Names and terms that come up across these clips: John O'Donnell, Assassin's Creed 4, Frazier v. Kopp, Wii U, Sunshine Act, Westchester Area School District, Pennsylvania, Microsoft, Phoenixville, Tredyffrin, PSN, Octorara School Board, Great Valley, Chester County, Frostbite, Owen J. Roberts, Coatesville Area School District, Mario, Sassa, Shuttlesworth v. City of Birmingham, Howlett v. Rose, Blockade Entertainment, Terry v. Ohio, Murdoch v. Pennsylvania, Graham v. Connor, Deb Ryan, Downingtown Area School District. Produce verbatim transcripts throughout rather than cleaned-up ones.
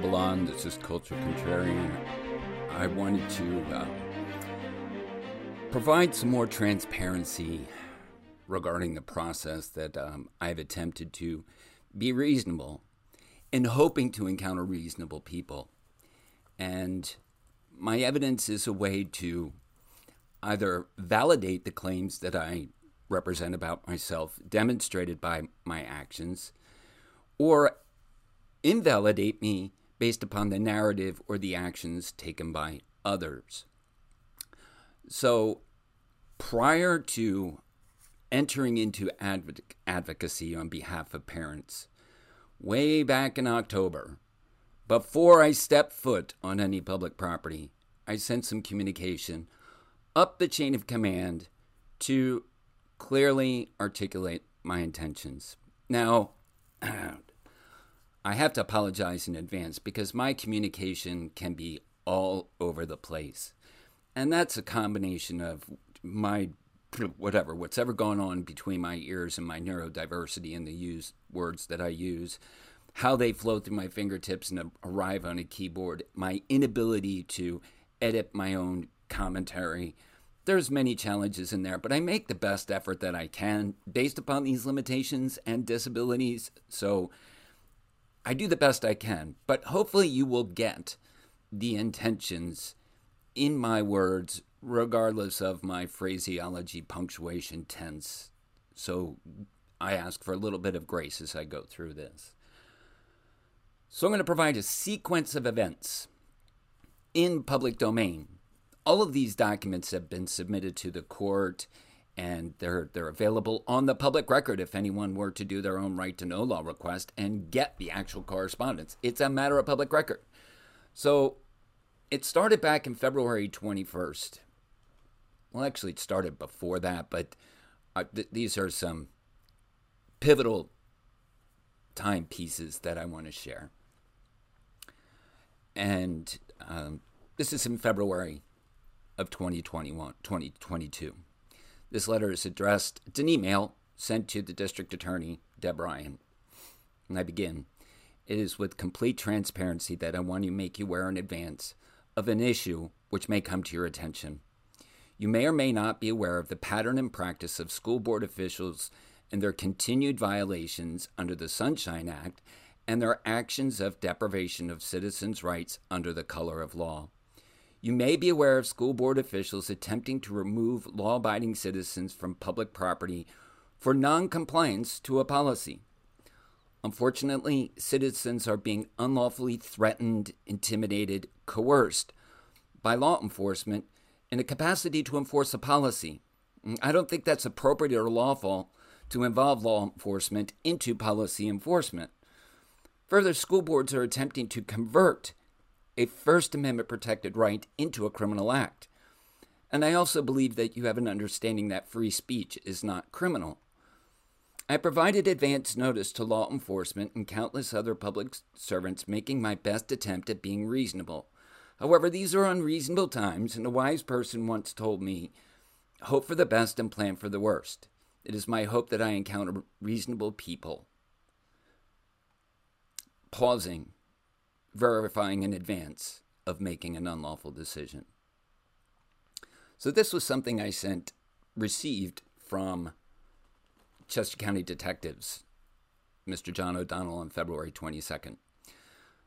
Babylon. This is Culture Contrarian. I wanted to uh, provide some more transparency regarding the process that um, I've attempted to be reasonable and hoping to encounter reasonable people. And my evidence is a way to either validate the claims that I represent about myself, demonstrated by my actions, or invalidate me based upon the narrative or the actions taken by others. So prior to entering into adv- advocacy on behalf of parents, way back in October, before I stepped foot on any public property, I sent some communication up the chain of command to clearly articulate my intentions. Now, I have to apologize in advance because my communication can be all over the place. And that's a combination of my whatever, what's ever going on between my ears and my neurodiversity and the use words that I use, how they flow through my fingertips and arrive on a keyboard, my inability to edit my own commentary. There's many challenges in there, but I make the best effort that I can based upon these limitations and disabilities. So I do the best I can, but hopefully you will get the intentions in my words, regardless of my phraseology, punctuation, tense. So I ask for a little bit of grace as I go through this. So I'm going to provide a sequence of events in public domain. All of these documents have been submitted to the court, and they're they're available on the public record if anyone were to do their own right to know law request and get the actual correspondence. It's a matter of public record. So it started back in February twenty-first. Well, actually, it started before that, but uh, th- these are some pivotal timepieces that I want to share. And um, this is in February of twenty twenty-one, twenty twenty-two. This letter is addressed, it's an email sent to the District Attorney, Deb Ryan. And I begin, it is with complete transparency that I want to make you aware in advance of an issue which may come to your attention. You may or may not be aware of the pattern and practice of school board officials and their continued violations under the Sunshine Act and their actions of deprivation of citizens' rights under the color of law. You may be aware of school board officials attempting to remove law-abiding citizens from public property for non-compliance to a policy. Unfortunately, citizens are being unlawfully threatened, intimidated, coerced by law enforcement in a capacity to enforce a policy. I don't think that's appropriate or lawful to involve law enforcement into policy enforcement. Further, school boards are attempting to convert a First Amendment protected right into a criminal act. And I also believe that you have an understanding that free speech is not criminal. I provided advance notice to law enforcement and countless other public servants, making my best attempt at being reasonable. However, these are unreasonable times, and a wise person once told me, hope for the best and plan for the worst. It is my hope that I encounter reasonable people. Pausing. Verifying in advance of making an unlawful decision. So this was something I sent, received from Chester County Detectives, Mister John O'Donnell, on February twenty-second.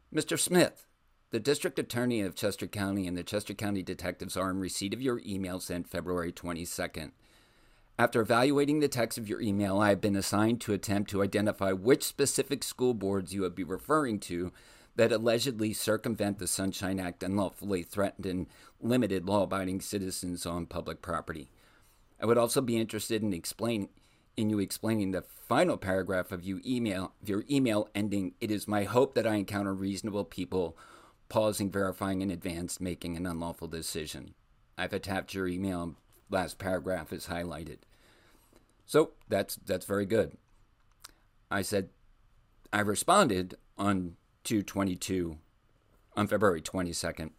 Mister Smith, the District Attorney of Chester County and the Chester County Detectives are in receipt of your email sent February twenty-second. After evaluating the text of your email, I have been assigned to attempt to identify which specific school boards you would be referring to that allegedly circumvent the Sunshine Act and lawfully threatened and limited law-abiding citizens on public property. I would also be interested in explain, in you explaining the final paragraph of your email, your email ending, it is my hope that I encounter reasonable people, pausing, verifying in advance, making an unlawful decision. I've attached your email, last paragraph is highlighted. So that's that's very good. I said, I responded on two twenty-two on February twenty-second.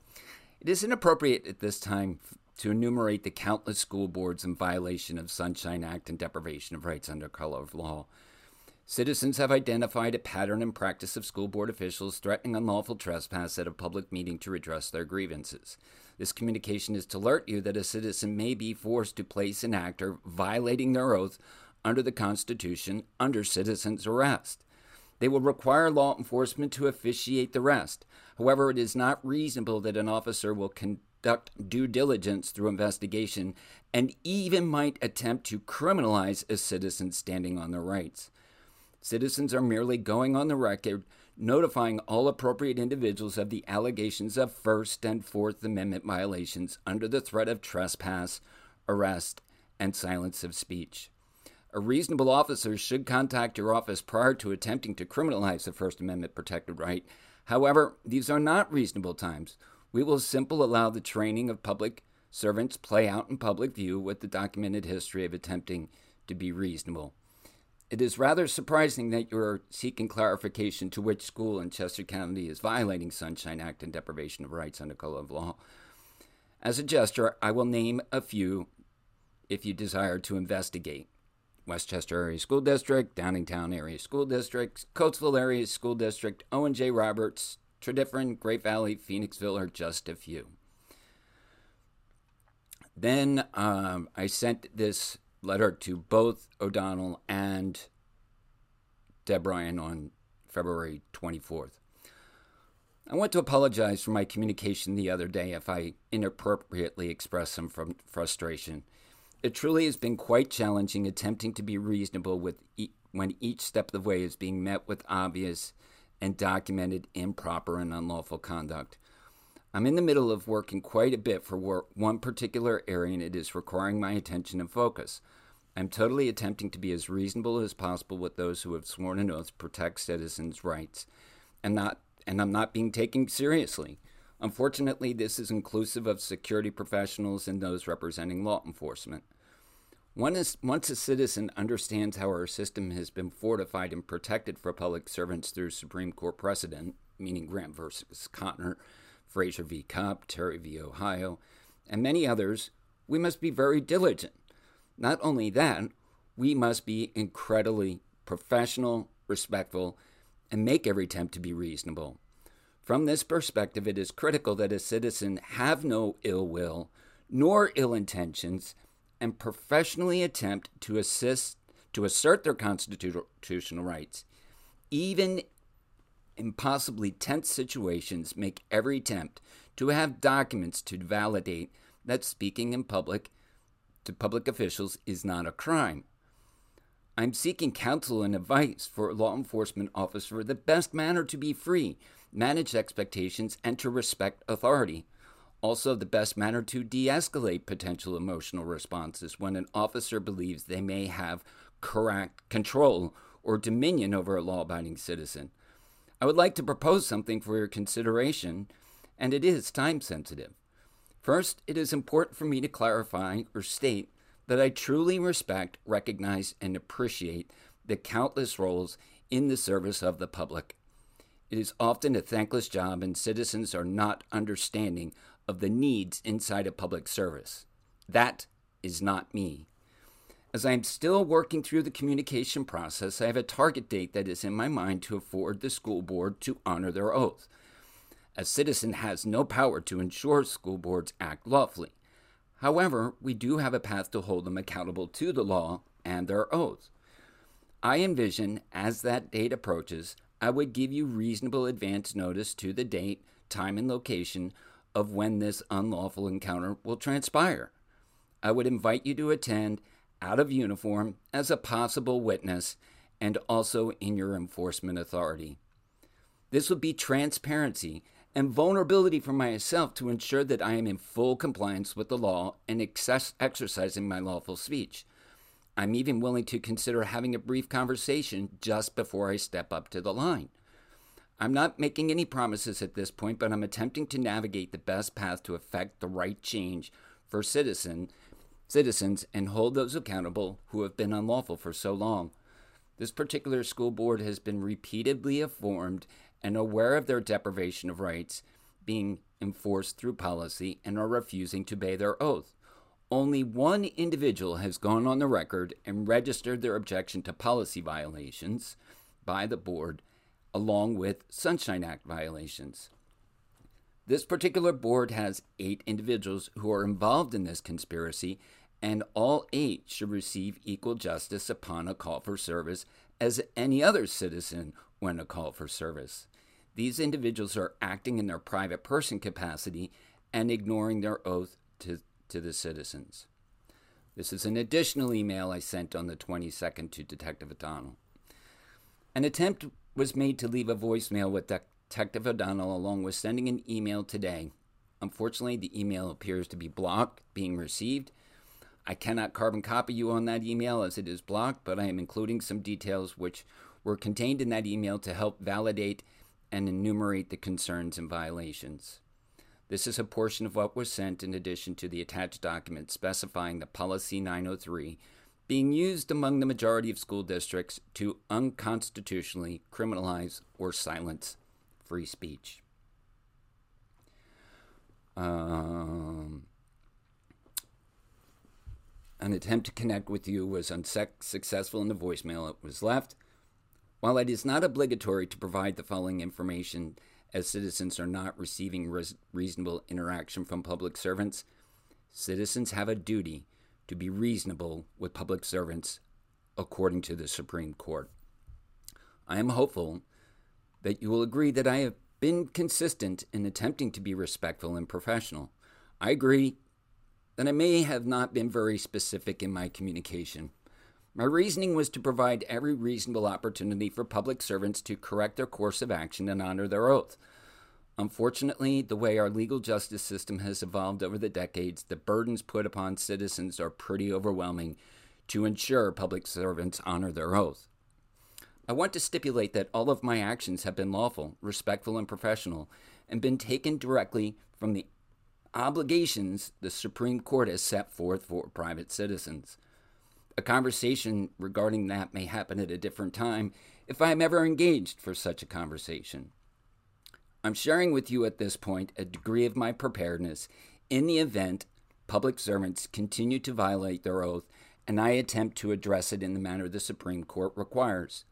It is inappropriate at this time to enumerate the countless school boards in violation of Sunshine Act and deprivation of rights under color of law. Citizens have identified a pattern and practice of school board officials threatening unlawful trespass at a public meeting to redress their grievances. This communication is to alert you that a citizen may be forced to place an actor violating their oath under the Constitution under citizen's arrest. They will require law enforcement to officiate the arrest. However, it is not reasonable that an officer will conduct due diligence through investigation and even might attempt to criminalize a citizen standing on their rights. Citizens are merely going on the record, notifying all appropriate individuals of the allegations of First and Fourth Amendment violations under the threat of trespass, arrest, and silence of speech. A reasonable officer should contact your office prior to attempting to criminalize the First Amendment protected right. However, these are not reasonable times. We will simply allow the training of public servants play out in public view with the documented history of attempting to be reasonable. It is rather surprising that you are seeking clarification to which school in Chester County is violating Sunshine Act and deprivation of rights under color of law. As a gesture, I will name a few if you desire to investigate. Westchester Area School District, Downingtown Area School District, Coatesville Area School District, Owen J. Roberts, Tredyffrin, Great Valley, Phoenixville are just a few. Then um, I sent this letter to both O'Donnell and Deb Ryan on February twenty-fourth. I want to apologize for my communication the other day if I inappropriately expressed some from frustration. It truly has been quite challenging attempting to be reasonable with e- when each step of the way is being met with obvious and documented improper and unlawful conduct. I'm in the middle of working quite a bit for work, one particular area, and it is requiring my attention and focus. I'm totally attempting to be as reasonable as possible with those who have sworn an oath to protect citizens' rights, and not, and I'm not being taken seriously. Unfortunately, this is inclusive of security professionals and those representing law enforcement. One is, once a citizen understands how our system has been fortified and protected for public servants through Supreme Court precedent, meaning Graham v. Connor, Frazier v. Kopp, Terry v. Ohio, and many others, we must be very diligent. Not only that, we must be incredibly professional, respectful, and make every attempt to be reasonable. From this perspective, it is critical that a citizen have no ill will, nor ill intentions, and professionally attempt to assist to assert their constitutional rights, even in possibly tense situations. Make every attempt to have documents to validate that speaking in public to public officials is not a crime. I'm seeking counsel and advice for a law enforcement officer the best manner to be free, manage expectations, and to respect authority. Also, the best manner to de-escalate potential emotional responses when an officer believes they may have correct control or dominion over a law-abiding citizen. I would like to propose something for your consideration, and it is time-sensitive. First, it is important for me to clarify or state that I truly respect, recognize, and appreciate the countless roles in the service of the public. It is often a thankless job, and citizens are not understanding of the needs inside a public service. That is not me. As I am still working through the communication process, I have a target date that is in my mind to afford the school board to honor their oath. A citizen has no power to ensure school boards act lawfully. However, we do have a path to hold them accountable to the law and their oath. I envision, as that date approaches, I would give you reasonable advance notice to the date, time, and location of when this unlawful encounter will transpire. I would invite you to attend out of uniform as a possible witness and also in your enforcement authority. This would be transparency and vulnerability for myself to ensure that I am in full compliance with the law and ex- exercising my lawful speech. I'm even willing to consider having a brief conversation just before I step up to the line. I'm not making any promises at this point, but I'm attempting to navigate the best path to effect the right change for citizen citizens and hold those accountable who have been unlawful for so long. This particular school board has been repeatedly informed and aware of their deprivation of rights being enforced through policy and are refusing to obey their oath. only one individual has gone on the record and registered their objection to policy violations by the board, along with Sunshine Act violations. This particular board has eight individuals who are involved in this conspiracy, and all eight should receive equal justice upon a call for service as any other citizen when a call for service. These individuals are acting in their private person capacity and ignoring their oath to, to the citizens. This is an additional email I sent on the twenty-second to Detective O'Donnell. An attempt was made to leave a voicemail with Detective O'Donnell along with sending an email today. Unfortunately, the email appears to be blocked, being received. I cannot carbon copy you on that email as it is blocked, but I am including some details which were contained in that email to help validate and enumerate the concerns and violations. This is a portion of what was sent in addition to the attached document specifying the Policy nine oh three being used among the majority of school districts to unconstitutionally criminalize or silence free speech. Um... An attempt to connect with you was unsuccessful in the voicemail it was left. While it is not obligatory to provide the following information, as citizens are not receiving res- reasonable interaction from public servants, citizens have a duty to be reasonable with public servants, according to the Supreme Court. I am hopeful that you will agree that I have been consistent in attempting to be respectful and professional. I agree that I may have not been very specific in my communication. My reasoning was to provide every reasonable opportunity for public servants to correct their course of action and honor their oath. Unfortunately, the way our legal justice system has evolved over the decades, the burdens put upon citizens are pretty overwhelming to ensure public servants honor their oath. I want to stipulate that all of my actions have been lawful, respectful, and professional, and been taken directly from the obligations the Supreme Court has set forth for private citizens. A conversation regarding that may happen at a different time if I am ever engaged for such a conversation. I'm sharing with you at this point a degree of my preparedness in the event public servants continue to violate their oath and I attempt to address it in the manner the Supreme Court requires.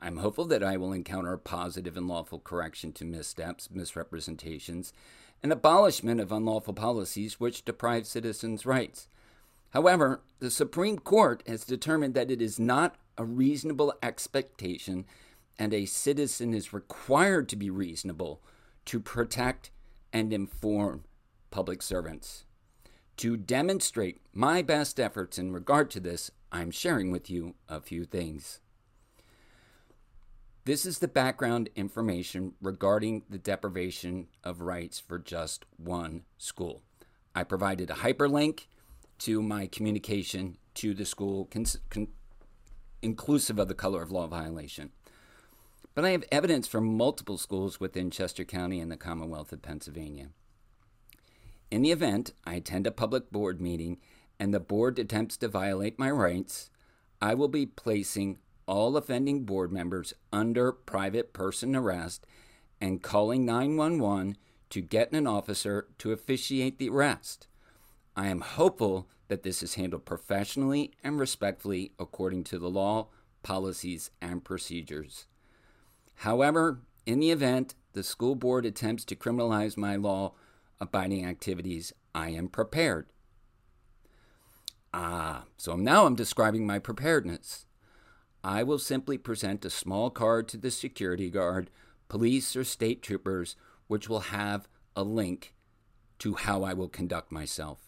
I'm hopeful that I will encounter a positive and lawful correction to missteps, misrepresentations, and abolishment of unlawful policies which deprive citizens' rights. However, the Supreme Court has determined that it is not a reasonable expectation, and a citizen is required to be reasonable to protect and inform public servants. To demonstrate my best efforts in regard to this, I'm sharing with you a few things. This is the background information regarding the deprivation of rights for just one school. I provided a hyperlink to my communication to the school, cons- con- inclusive of the color of law violation. But I have evidence from multiple schools within Chester County and the Commonwealth of Pennsylvania. In the event I attend a public board meeting and the board attempts to violate my rights, I will be placing all offending board members under private person arrest and calling nine one one to get an officer to officiate the arrest. I am hopeful that this is handled professionally and respectfully according to the law, policies, and procedures. However, in the event the school board attempts to criminalize my law-abiding activities, I am prepared. Ah, so now I'm describing my preparedness. I will simply present a small card to the security guard, police, or state troopers, which will have a link to how I will conduct myself.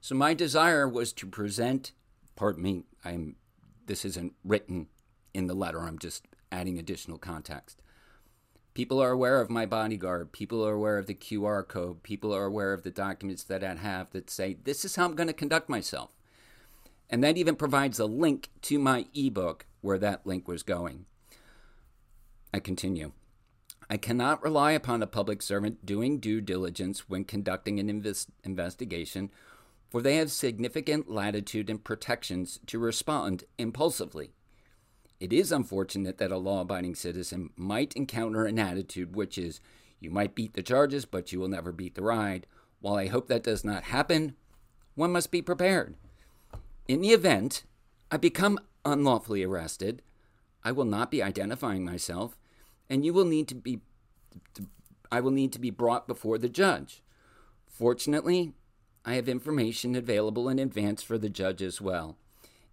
So my desire was to present, pardon me, I'm, this isn't written in the letter, I'm just adding additional context. People are aware of my bodyguard, people are aware of the Q R code, people are aware of the documents that I have that say, this is how I'm going to conduct myself. And that even provides a link to my ebook where that link was going. I continue. I cannot rely upon a public servant doing due diligence when conducting an inv- investigation, for they have significant latitude and protections to respond impulsively. It is unfortunate that a law-abiding citizen might encounter an attitude which is, you might beat the charges, but you will never beat the ride. While I hope that does not happen, one must be prepared. In the event I become unlawfully arrested, I will not be identifying myself, and you will need to be, I will need to be brought before the judge. Fortunately, I have information available in advance for the judge as well.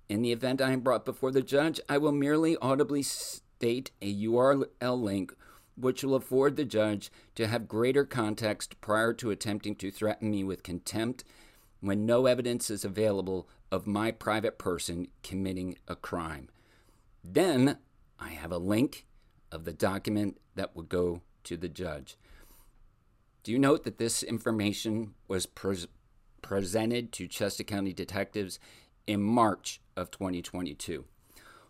In the event I am brought before the judge, I will merely audibly state a U R L link, which will afford the judge to have greater context prior to attempting to threaten me with contempt when no evidence is available of my private person committing a crime. Then I have a link of the document that will go to the judge. Do you note that this information was pres presented to Chester County detectives in March of twenty twenty-two?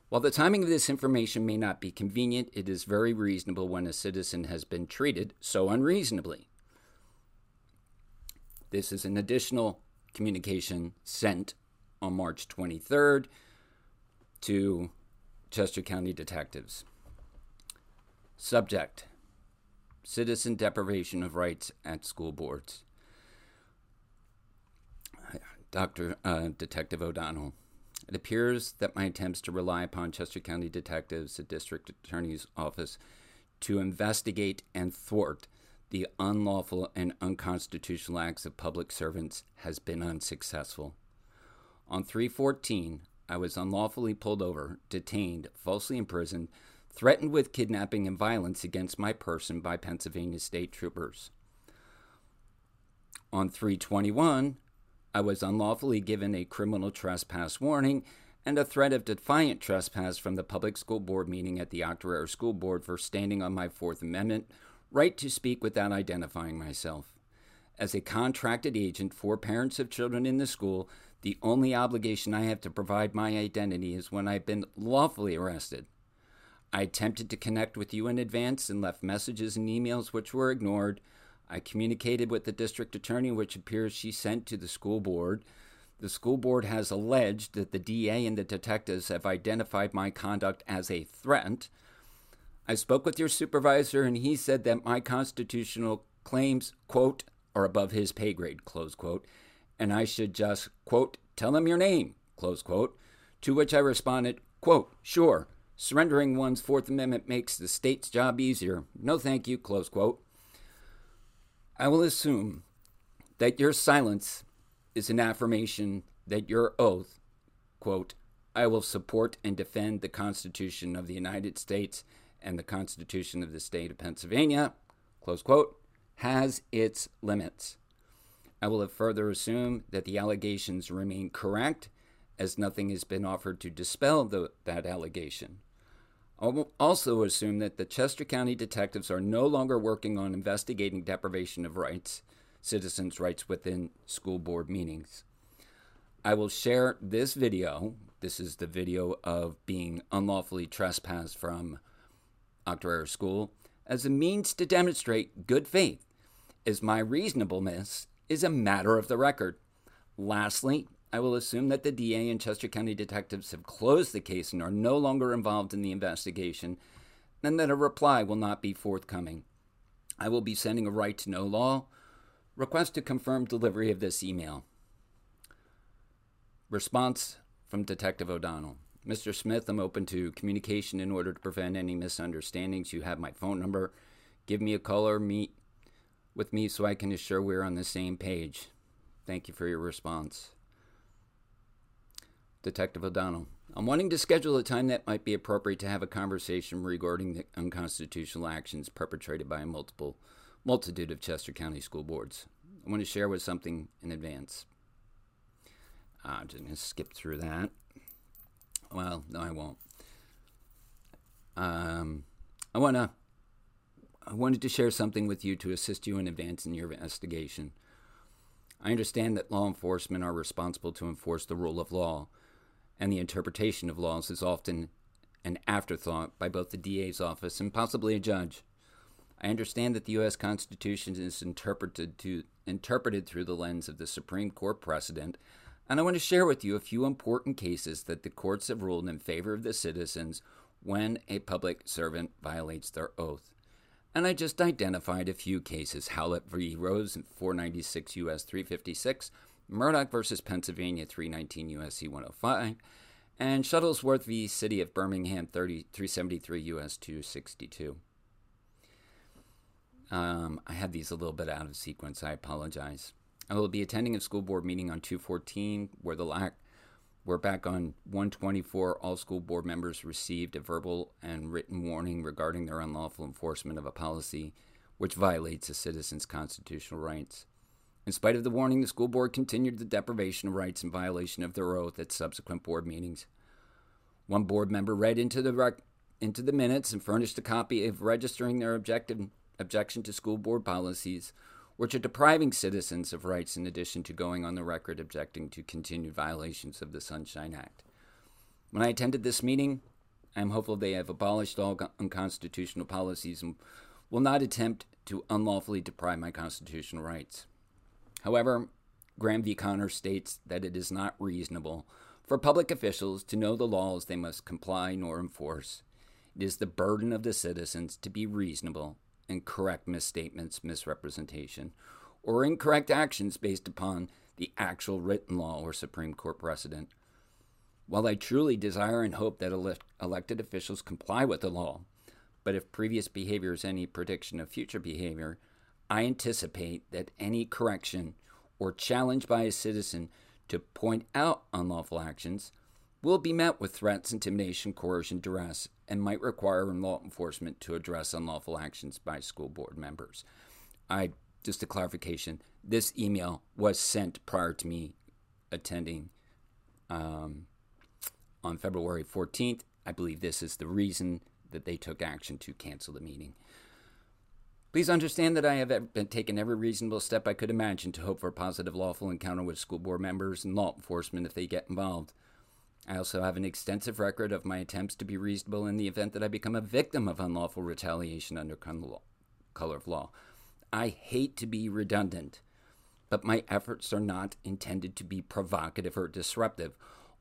While the timing of this information may not be convenient, it is very reasonable when a citizen has been treated so unreasonably. This is an additional communication sent on March twenty-third to Chester County detectives. Subject: Citizen Deprivation of Rights at School Boards. Doctor Uh, Detective O'Donnell. It appears that my attempts to rely upon Chester County detectives, the District Attorney's Office, to investigate and thwart the unlawful and unconstitutional acts of public servants has been unsuccessful. On three fourteen, I was unlawfully pulled over, detained, falsely imprisoned, threatened with kidnapping and violence against my person by Pennsylvania State Troopers. On three twenty-one, I was unlawfully given a criminal trespass warning and a threat of defiant trespass from the public school board meeting at the Octorara School Board for standing on my Fourth Amendment right to speak without identifying myself. As a contracted agent for parents of children in the school, the only obligation I have to provide my identity is when I've been lawfully arrested. I attempted to connect with you in advance and left messages and emails which were ignored. I communicated with the district attorney, which appears she sent to the school board. The school board has alleged that the D A and the detectives have identified my conduct as a threat. I spoke with your supervisor, and he said that my constitutional claims, quote, are above his pay grade, close quote, and I should just, quote, tell him your name, close quote, to which I responded, quote, sure, surrendering one's Fourth Amendment makes the state's job easier. No thank you, close quote. I will assume that your silence is an affirmation that your oath, quote, I will support and defend the Constitution of the United States and the Constitution of the State of Pennsylvania, close quote, has its limits. I will further assume that the allegations remain correct, as nothing has been offered to dispel the, that allegation. I will also assume that the Chester County detectives are no longer working on investigating deprivation of rights, citizens' rights within school board meetings. I will share this video. This is the video of being unlawfully trespassed from Octorara School as a means to demonstrate good faith, as my reasonableness is a matter of the record. Lastly, I will assume that the D A and Chester County detectives have closed the case and are no longer involved in the investigation, and that a reply will not be forthcoming. I will be sending a right to know law request to confirm delivery of this email. Response from Detective O'Donnell. Mister Smith, I'm open to communication in order to prevent any misunderstandings. You have my phone number. Give me a call or meet with me so I can assure we're on the same page. Thank you for your response. Detective O'Donnell, I'm wanting to schedule a time that might be appropriate to have a conversation regarding the unconstitutional actions perpetrated by a multiple, multitude of Chester County school boards. I want to share with something in advance. I'm just going to skip through that. Well, no, I won't. Um, I want to, I wanted to share something with you to assist you in advancing your investigation. I understand that law enforcement are responsible to enforce the rule of law, and the interpretation of laws is often an afterthought by both the D A's office and possibly a judge. I understand that the U S Constitution is interpreted, to, interpreted through the lens of the Supreme Court precedent, and I want to share with you a few important cases that the courts have ruled in favor of the citizens when a public servant violates their oath. And I just identified a few cases: Howlett v. Rose, four ninety-six U S three fifty-six, Murdoch versus Pennsylvania, three nineteen U S C one oh five, and Shuttlesworth v. City of Birmingham, three seventy-three U S two sixty-two. Um, I had these a little bit out of sequence. I apologize. I will be attending a school board meeting on two fourteen, where the lack, we're back on one twenty-four. All school board members received a verbal and written warning regarding their unlawful enforcement of a policy which violates a citizen's constitutional rights. In spite of the warning, the school board continued the deprivation of rights in violation of their oath at subsequent board meetings. One board member read into the rec- into the minutes and furnished a copy of registering their objective objection to school board policies, which are depriving citizens of rights in addition to going on the record objecting to continued violations of the Sunshine Act. When I attended this meeting, I am hopeful they have abolished all unconstitutional policies and will not attempt to unlawfully deprive my constitutional rights. However, Graham v. Connor states that it is not reasonable for public officials to know the laws they must comply nor enforce. It is the burden of the citizens to be reasonable and correct misstatements, misrepresentation, or incorrect actions based upon the actual written law or Supreme Court precedent. While I truly desire and hope that elect- elected officials comply with the law, but if previous behavior is any prediction of future behavior, I anticipate that any correction or challenge by a citizen to point out unlawful actions will be met with threats, intimidation, coercion, duress, and might require law enforcement to address unlawful actions by school board members. I, just a clarification, this email was sent prior to me attending um, on February fourteenth. I believe this is the reason that they took action to cancel the meeting. Please understand that I have been taking every reasonable step I could imagine to hope for a positive lawful encounter with school board members and law enforcement if they get involved. I also have an extensive record of my attempts to be reasonable in the event that I become a victim of unlawful retaliation under color of law. I hate to be redundant, but my efforts are not intended to be provocative or disruptive,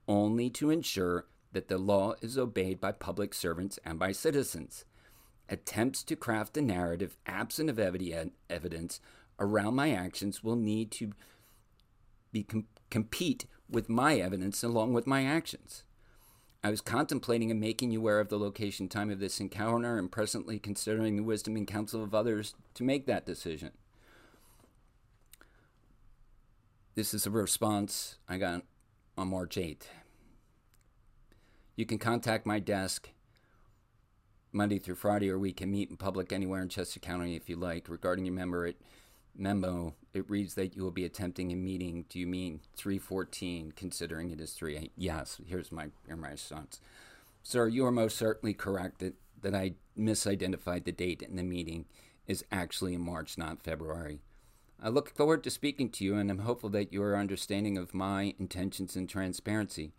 only to ensure that the law is obeyed by public servants and by citizens. Attempts to craft a narrative absent of evidence around my actions will need to be com- compete with my evidence along with my actions. I was contemplating and making you aware of the location time of this encounter and presently considering the wisdom and counsel of others to make that decision. This is a response I got on March eighth. You can contact my desk Monday through Friday, or we can meet in public anywhere in Chester County if you like. Regarding your member, it, memo, it reads that you will be attempting a meeting. Do you mean three fourteen, considering it is three eight? Yes, here's my, here's my response. Sir, you are most certainly correct that, that I misidentified the date, and the meeting is actually in March, not February. I look forward to speaking to you, and I'm hopeful that you are understanding of my intentions and transparency.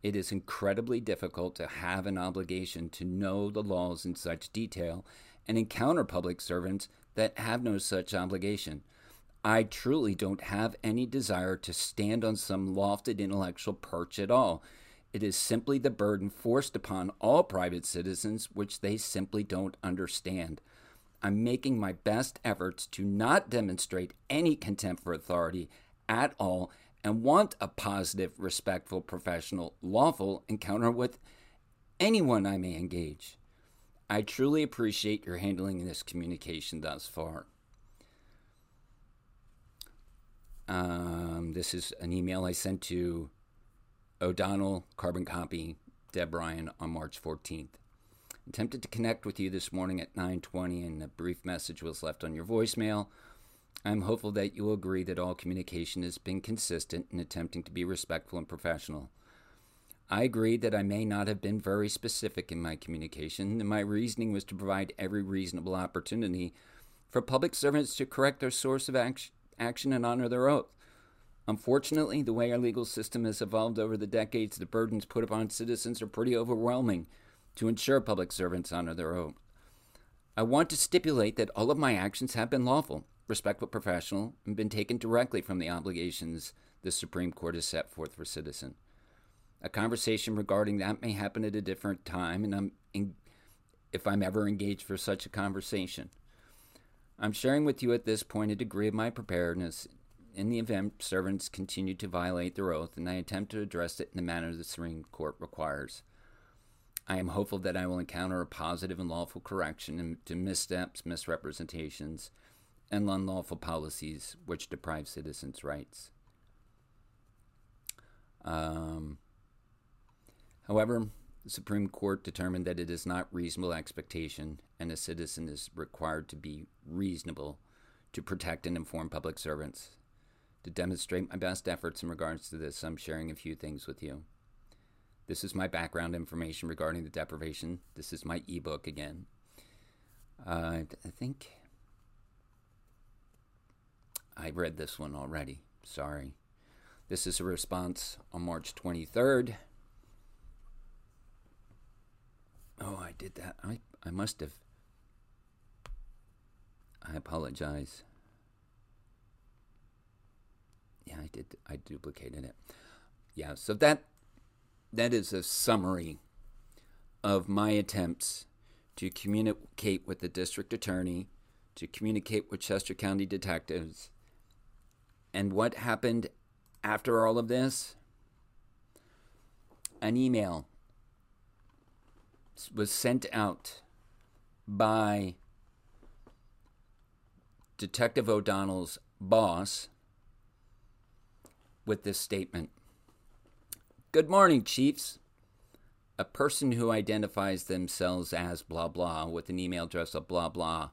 It is incredibly difficult to have an obligation to know the laws in such detail and encounter public servants that have no such obligation. I truly don't have any desire to stand on some lofted intellectual perch at all. It is simply the burden forced upon all private citizens, which they simply don't understand. I'm making my best efforts to not demonstrate any contempt for authority at all, and want a positive, respectful, professional, lawful encounter with anyone I may engage. I truly appreciate your handling this communication thus far. Um, this is an email I sent to O'Donnell, carbon copy, Deb Ryan, on March fourteenth. I attempted to connect with you this morning at nine twenty, and a brief message was left on your voicemail. I'm hopeful that you will agree that all communication has been consistent in attempting to be respectful and professional. I agree that I may not have been very specific in my communication, and my reasoning was to provide every reasonable opportunity for public servants to correct their source of act- action and honor their oath. Unfortunately, the way our legal system has evolved over the decades, the burdens put upon citizens are pretty overwhelming to ensure public servants honor their oath. I want to stipulate that all of my actions have been lawful, respectful, professional, and been taken directly from the obligations the Supreme Court has set forth for citizen. A conversation regarding that may happen at a different time, and I'm in, if I'm ever engaged for such a conversation. I'm sharing with you at this point a degree of my preparedness in the event servants continue to violate their oath, and I attempt to address it in the manner the Supreme Court requires. I am hopeful that I will encounter a positive and lawful correction to missteps, misrepresentations, and unlawful policies which deprive citizens' rights. Um, however, the Supreme Court determined that it is not reasonable expectation, and a citizen is required to be reasonable to protect and inform public servants. To demonstrate my best efforts in regards to this, I'm sharing a few things with you. This is my background information regarding the deprivation. This is my ebook again. Uh, I think I read this one already. Sorry. This is a response on March twenty-third. Oh, I did that. I, I must have. I apologize. Yeah, I did. I duplicated it. Yeah, so that that is a summary of my attempts to communicate with the district attorney, to communicate with Chester County detectives, and what happened after all of this. An email was sent out by Detective O'Donnell's boss with this statement. Good morning, Chiefs. A person who identifies themselves as blah blah with an email address of blah blah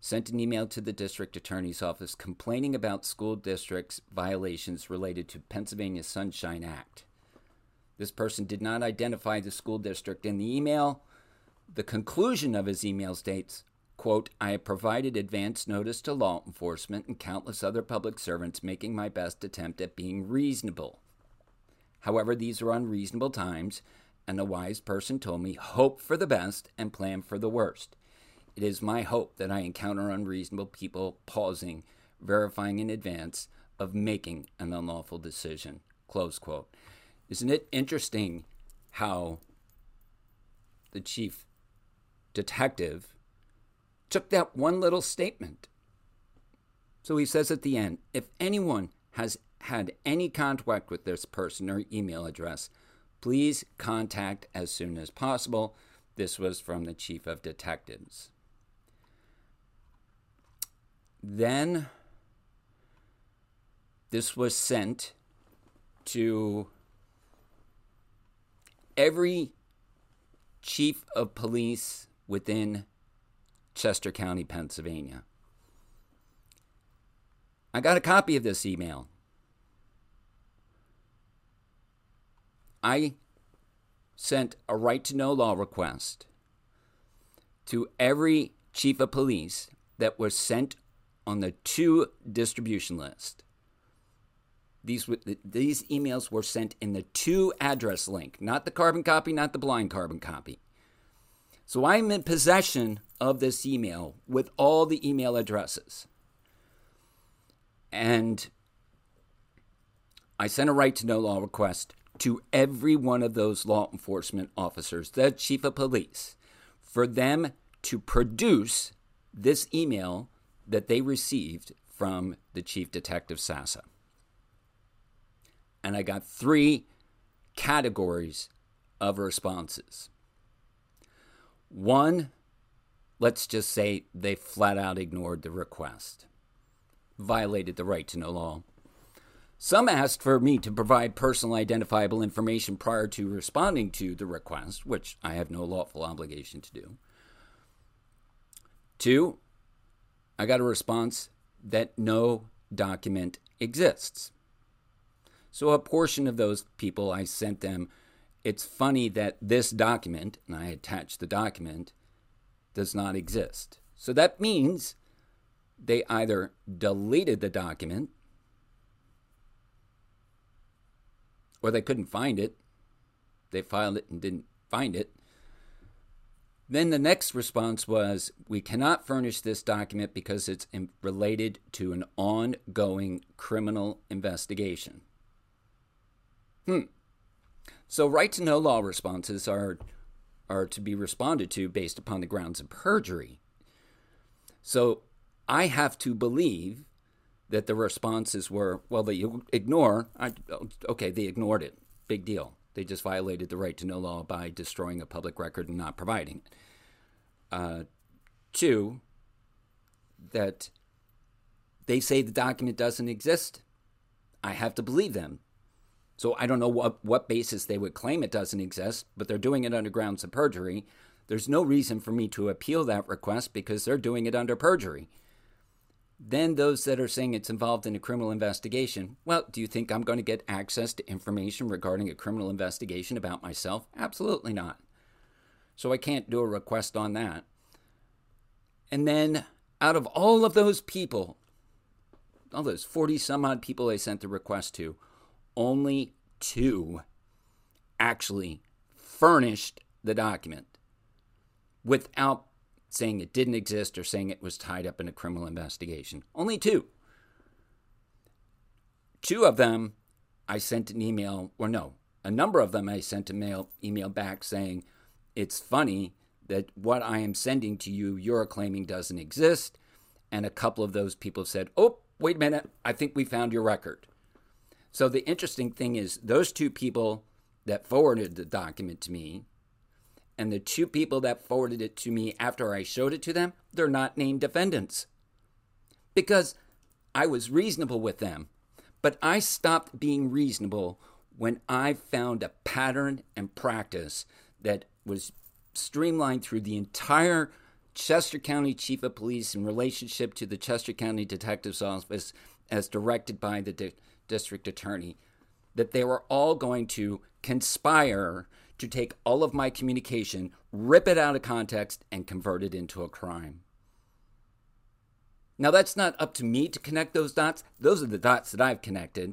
sent an email to the district attorney's office complaining about school districts' violations related to Pennsylvania's Sunshine Act. This person did not identify the school district in the email. The conclusion of his email states, quote, I have provided advance notice to law enforcement and countless other public servants, making my best attempt at being reasonable. However, these are unreasonable times, and a wise person told me, hope for the best and plan for the worst. It is my hope that I encounter unreasonable people pausing, verifying in advance of making an unlawful decision, close quote. Isn't it interesting how the chief detective took that one little statement? So he says at the end, if anyone has had any contact with this person or email address, please contact as soon as possible. This was from the chief of detectives. Then this was sent to every chief of police within Chester County, Pennsylvania. I got a copy of this email. I sent a right to know law request to every chief of police that was sent on the two distribution list. These, were, these emails were sent in the two address link, not the carbon copy, not the blind carbon copy. So I'm in possession of this email with all the email addresses. And I sent a right to know law request to every one of those law enforcement officers, the chief of police, for them to produce this email that they received from the chief detective Sassa. And I got three categories of responses. One, let's just say they flat out ignored the request, violated the right to know law. Some asked for me to provide personal identifiable information prior to responding to the request, which I have no lawful obligation to do. Two, I got a response that no document exists. So a portion of those people, I sent them, it's funny that this document, and I attached the document, does not exist. So that means they either deleted the document or they couldn't find it. They filed it and didn't find it. Then the next response was, we cannot furnish this document because it's in- related to an ongoing criminal investigation. Hmm. So right to know law responses are are to be responded to based upon the grounds of perjury. So I have to believe that the responses were, well, they ignore, I, okay, they ignored it, big deal. They just violated the right to know law by destroying a public record and not providing it. Uh, two, that they say the document doesn't exist. I have to believe them. So I don't know what, what basis they would claim it doesn't exist, but they're doing it under grounds of perjury. There's no reason for me to appeal that request because they're doing it under perjury. Then those that are saying it's involved in a criminal investigation, well, do you think I'm going to get access to information regarding a criminal investigation about myself? Absolutely not. So I can't do a request on that. And then out of all of those people, all those forty some odd people I sent the request to, only two actually furnished the document without saying it didn't exist or saying it was tied up in a criminal investigation. Only two. Two of them, I sent an email, or no, a number of them I sent an email, email back saying, it's funny that what I am sending to you, you're claiming doesn't exist. And a couple of those people said, oh, wait a minute, I think we found your record. So the interesting thing is those two people that forwarded the document to me, and the two people that forwarded it to me after I showed it to them, they're not named defendants. Because I was reasonable with them. But I stopped being reasonable when I found a pattern and practice that was streamlined through the entire Chester County Chief of Police in relationship to the Chester County Detective's Office as directed by the di- District Attorney, that they were all going to conspire to take all of my communication, rip it out of context, and convert it into a crime. Now, that's not up to me to connect those dots. Those are the dots that I've connected.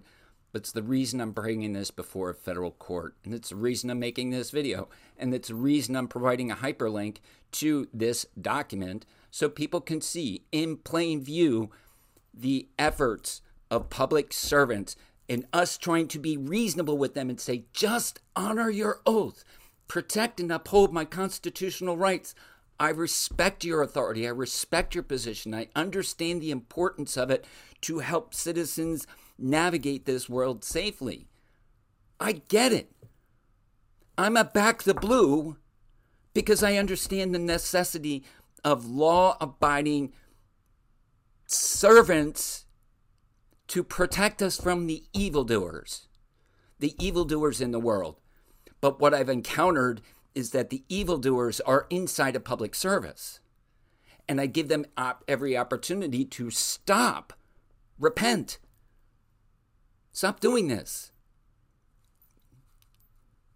But it's the reason I'm bringing this before a federal court. And it's the reason I'm making this video. And it's the reason I'm providing a hyperlink to this document so people can see in plain view the efforts of public servants and us trying to be reasonable with them and say, just honor your oath. Protect and uphold my constitutional rights. I respect your authority. I respect your position. I understand the importance of it to help citizens navigate this world safely. I get it. I'm a back the blue because I understand the necessity of law-abiding servants to protect us from the evildoers, the evildoers in the world. But what I've encountered is that the evildoers are inside of public service. And I give them op- every opportunity to stop, repent, stop doing this.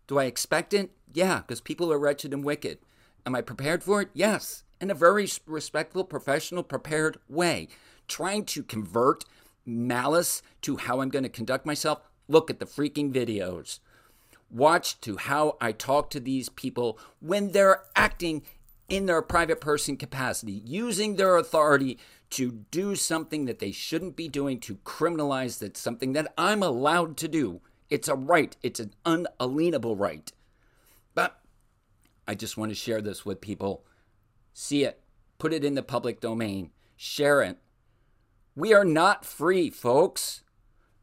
Do I expect it? Yeah, because people are wretched and wicked. Am I prepared for it? Yes, in a very respectful, professional, prepared way. Trying to convert malice to how I'm going to conduct myself? Look at the freaking videos. Watch to how I talk to these people when they're acting in their private person capacity, using their authority to do something that they shouldn't be doing, to criminalize that's something that I'm allowed to do. It's a right. It's an unalienable right. But I just want to share this with people. See it. Put it in the public domain. Share it. We are not free, folks.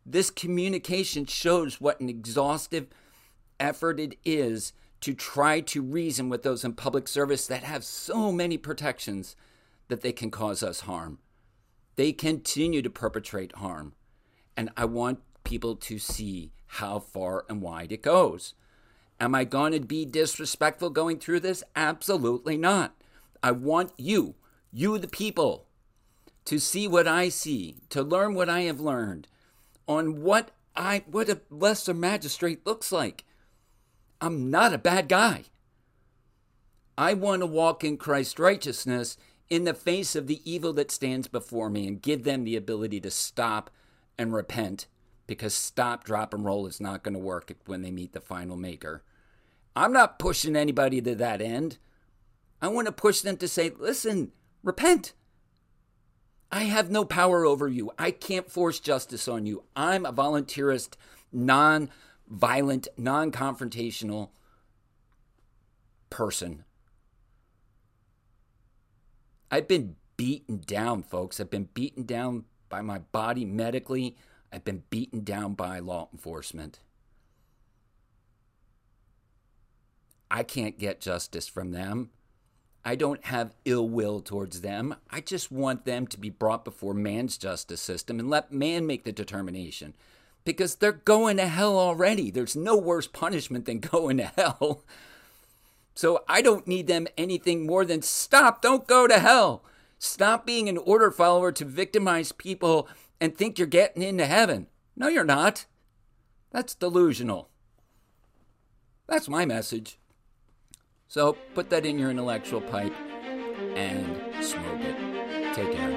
This communication shows what an exhaustive effort it is to try to reason with those in public service that have so many protections that they can cause us harm. They continue to perpetrate harm. And I want people to see how far and wide it goes. Am I going to be disrespectful going through this? Absolutely not. I want you, you the people, to see what I see, to learn what I have learned, on what I what a lesser magistrate looks like. I'm not a bad guy. I want to walk in Christ's righteousness in the face of the evil that stands before me and give them the ability to stop and repent, because stop, drop, and roll is not going to work when they meet the final maker. I'm not pushing anybody to that end. I want to push them to say, listen, repent. I have no power over you. I can't force justice on you. I'm a volunteerist, non violent, non-confrontational person. I've been beaten down, folks. I've been beaten down by my body medically. I've been beaten down by law enforcement. I can't get justice from them. I don't have ill will towards them. I just want them to be brought before man's justice system and let man make the determination, because they're going to hell already. There's no worse punishment than going to hell. So I don't need them anything more than stop, don't go to hell. Stop being an order follower to victimize people and think you're getting into heaven. No, you're not. That's delusional. That's my message. So put that in your intellectual pipe and smoke it. Take care.